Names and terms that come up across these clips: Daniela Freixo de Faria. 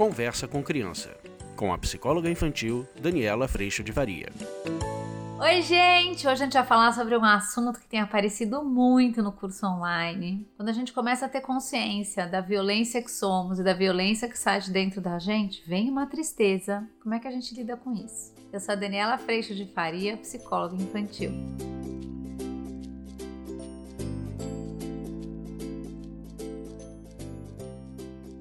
Conversa com Criança, com a psicóloga infantil Daniela Freixo de Faria. Oi, gente! Hoje a gente vai falar sobre um assunto que tem aparecido muito no curso online. Quando a gente começa a ter consciência da violência que somos e da violência que sai de dentro da gente, vem uma tristeza. Como é que a gente lida com isso? Eu sou a Daniela Freixo de Faria, psicóloga infantil.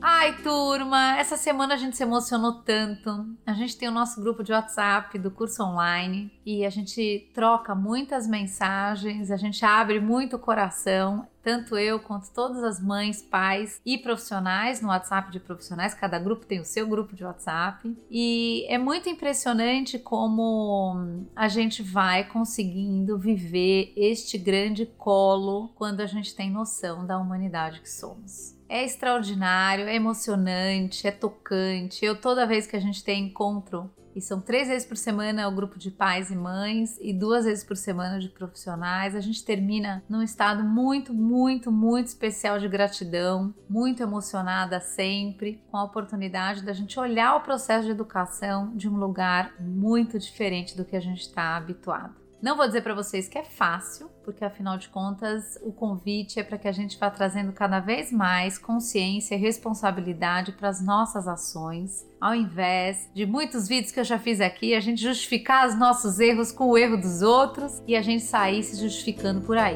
Ai, turma, essa semana a gente se emocionou tanto. A gente tem o nosso grupo de WhatsApp do curso online e a gente troca muitas mensagens, a gente abre muito o coração, tanto eu quanto todas as mães, pais e profissionais no WhatsApp de profissionais. Cada grupo tem o seu grupo de WhatsApp e é muito impressionante como a gente vai conseguindo viver este grande colo quando a gente tem noção da humanidade que somos. É extraordinário, é emocionante, é tocante. Eu, toda vez que a gente tem encontro, e são 3 vezes por semana o grupo de pais e mães, e 2 vezes por semana de profissionais, a gente termina num estado muito, muito, muito especial de gratidão, muito emocionada sempre, com a oportunidade da gente olhar o processo de educação de um lugar muito diferente do que a gente está habituado. Não vou dizer para vocês que é fácil, porque afinal de contas o convite é para que a gente vá trazendo cada vez mais consciência e responsabilidade para as nossas ações, ao invés de muitos vídeos que eu já fiz aqui, a gente justificar os nossos erros com o erro dos outros e a gente sair se justificando por aí.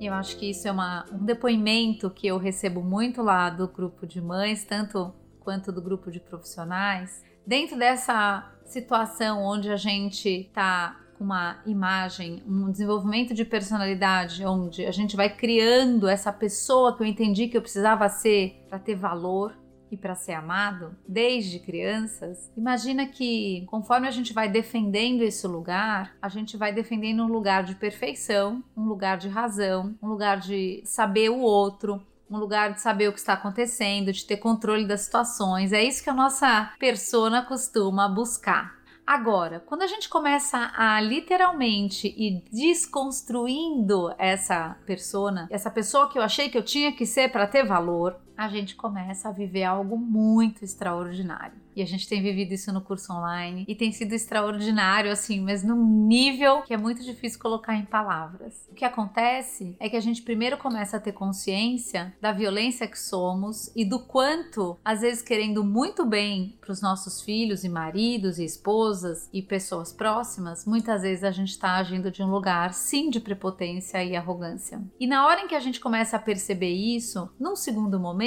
Eu acho que isso é um depoimento que eu recebo muito lá do grupo de mães, tanto quanto do grupo de profissionais. Dentro dessa situação onde a gente está com uma imagem, um desenvolvimento de personalidade, onde a gente vai criando essa pessoa que eu entendi que eu precisava ser para ter valor e para ser amado, desde crianças, imagina que conforme a gente vai defendendo esse lugar, a gente vai defendendo um lugar de perfeição, um lugar de razão, um lugar de saber o outro, um lugar de saber o que está acontecendo, de ter controle das situações. É isso que a nossa persona costuma buscar. Agora, quando a gente começa a literalmente ir desconstruindo essa pessoa que eu achei que eu tinha que ser para ter valor, a gente começa a viver algo muito extraordinário. E a gente tem vivido isso no curso online e tem sido extraordinário, assim, mas num nível que é muito difícil colocar em palavras. O que acontece é que a gente primeiro começa a ter consciência da violência que somos e do quanto, às vezes, querendo muito bem para os nossos filhos e maridos e esposas e pessoas próximas, muitas vezes a gente está agindo de um lugar, sim, de prepotência e arrogância. E na hora em que a gente começa a perceber isso, num segundo momento,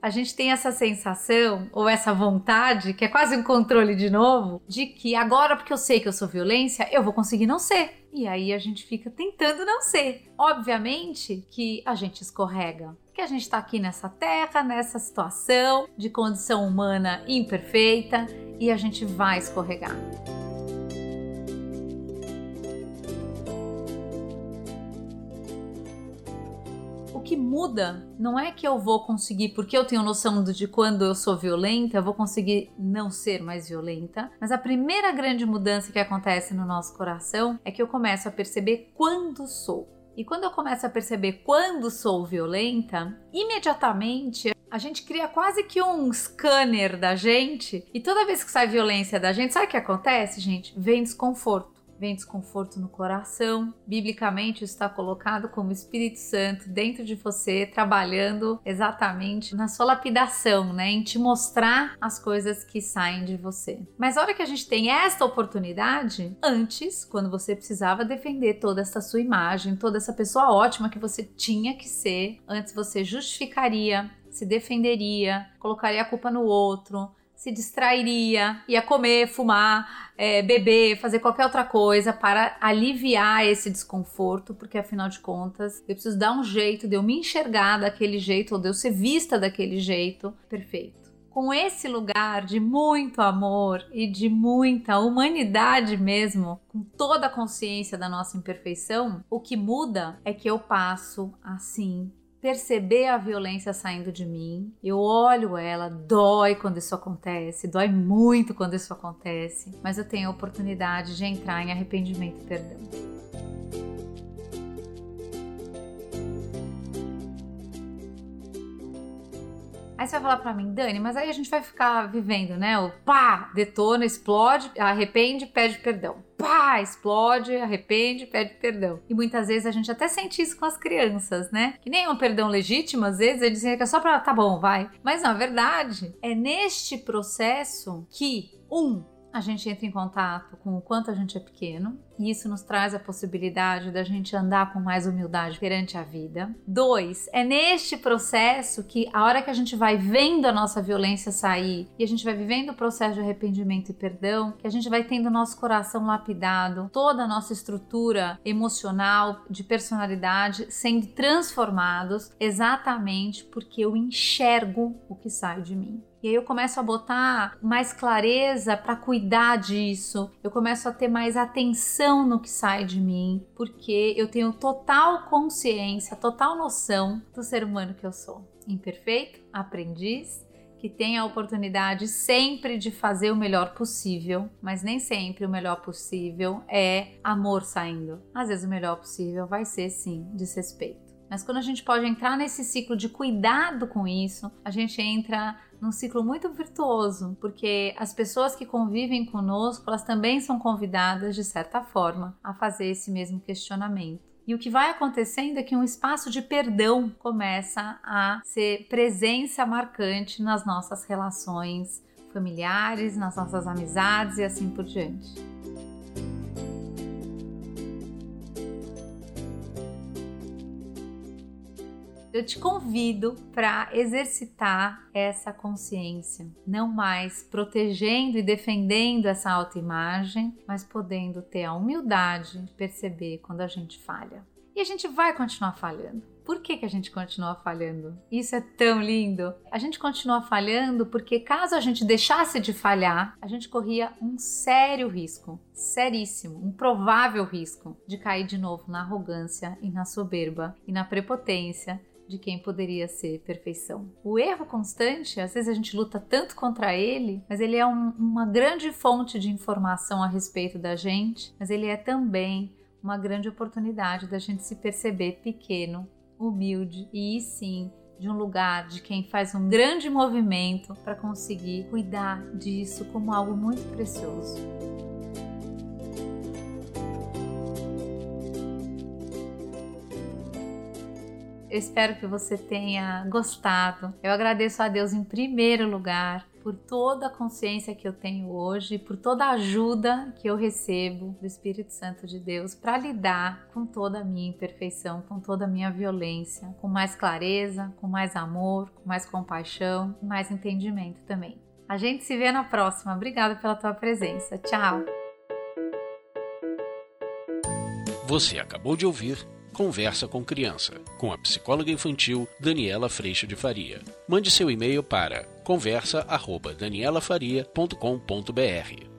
a gente tem essa sensação ou essa vontade, que é quase um controle de novo, de que agora, porque eu sei que eu sou violência, eu vou conseguir não ser. E aí a gente fica tentando não ser. Obviamente que a gente escorrega, que a gente está aqui nessa terra, nessa situação de condição humana imperfeita, e a gente vai escorregar. O que muda não é que eu vou conseguir, porque eu tenho noção de quando eu sou violenta, eu vou conseguir não ser mais violenta, mas a primeira grande mudança que acontece no nosso coração é que eu começo a perceber quando sou. E quando eu começo a perceber quando sou violenta, imediatamente a gente cria quase que um scanner da gente, e toda vez que sai violência da gente, sabe o que acontece, gente? Vem desconforto. Vem desconforto no coração. Biblicamente, isso está colocado como Espírito Santo dentro de você, trabalhando exatamente na sua lapidação, né? Em te mostrar as coisas que saem de você. Mas a hora que a gente tem esta oportunidade, antes, quando você precisava defender toda essa sua imagem, toda essa pessoa ótima que você tinha que ser, antes você justificaria, se defenderia, colocaria a culpa no outro, se distrairia, ia comer, fumar, beber, fazer qualquer outra coisa para aliviar esse desconforto, porque afinal de contas eu preciso dar um jeito de eu me enxergar daquele jeito ou de eu ser vista daquele jeito perfeito. Com esse lugar de muito amor e de muita humanidade mesmo, com toda a consciência da nossa imperfeição, o que muda é que eu passo assim, perceber a violência saindo de mim, eu olho ela, dói quando isso acontece, dói muito quando isso acontece, mas eu tenho a oportunidade de entrar em arrependimento e perdão. Aí você vai falar pra mim, Dani, mas aí a gente vai ficar vivendo, né? O pá, detona, explode, arrepende, pede perdão. Pá, explode, arrepende, pede perdão. E muitas vezes a gente até sente isso com as crianças, né? Que nem é um perdão legítimo, às vezes eles dizem que é só pra, tá bom, vai. Mas na verdade, é neste processo que, a gente entra em contato com o quanto a gente é pequeno, e isso nos traz a possibilidade da gente andar com mais humildade perante a vida. 2, é neste processo que a hora que a gente vai vendo a nossa violência sair, e a gente vai vivendo o processo de arrependimento e perdão, que a gente vai tendo o nosso coração lapidado, toda a nossa estrutura emocional, de personalidade, sendo transformados exatamente porque eu enxergo o que sai de mim. E aí eu começo a botar mais clareza para cuidar disso, eu começo a ter mais atenção no que sai de mim, porque eu tenho total consciência, total noção do ser humano que eu sou. Imperfeito, aprendiz, que tem a oportunidade sempre de fazer o melhor possível, mas nem sempre o melhor possível é amor saindo. Às vezes o melhor possível vai ser, sim, desrespeito. Mas quando a gente pode entrar nesse ciclo de cuidado com isso, a gente entra num ciclo muito virtuoso, porque as pessoas que convivem conosco, elas também são convidadas, de certa forma, a fazer esse mesmo questionamento. E o que vai acontecendo é que um espaço de perdão começa a ser presença marcante nas nossas relações familiares, nas nossas amizades e assim por diante. Eu te convido para exercitar essa consciência, não mais protegendo e defendendo essa autoimagem, mas podendo ter a humildade de perceber quando a gente falha. E a gente vai continuar falhando. Por que a gente continua falhando? Isso é tão lindo! A gente continua falhando porque caso a gente deixasse de falhar, a gente corria um sério risco, seríssimo, um provável risco de cair de novo na arrogância e na soberba e na prepotência de quem poderia ser perfeição. O erro constante, às vezes a gente luta tanto contra ele, mas ele é uma grande fonte de informação a respeito da gente, mas ele é também uma grande oportunidade da gente se perceber pequeno, humilde e sim de um lugar de quem faz um grande movimento para conseguir cuidar disso como algo muito precioso. Eu espero que você tenha gostado. Eu agradeço a Deus em primeiro lugar por toda a consciência que eu tenho hoje, por toda a ajuda que eu recebo do Espírito Santo de Deus para lidar com toda a minha imperfeição, com toda a minha violência, com mais clareza, com mais amor, com mais compaixão, com mais entendimento também. A gente se vê na próxima. Obrigada pela tua presença. Tchau! Você acabou de ouvir Conversa com Criança, com a psicóloga infantil Daniela Freixo de Faria. Mande seu e-mail para conversa@danielafaria.com.br.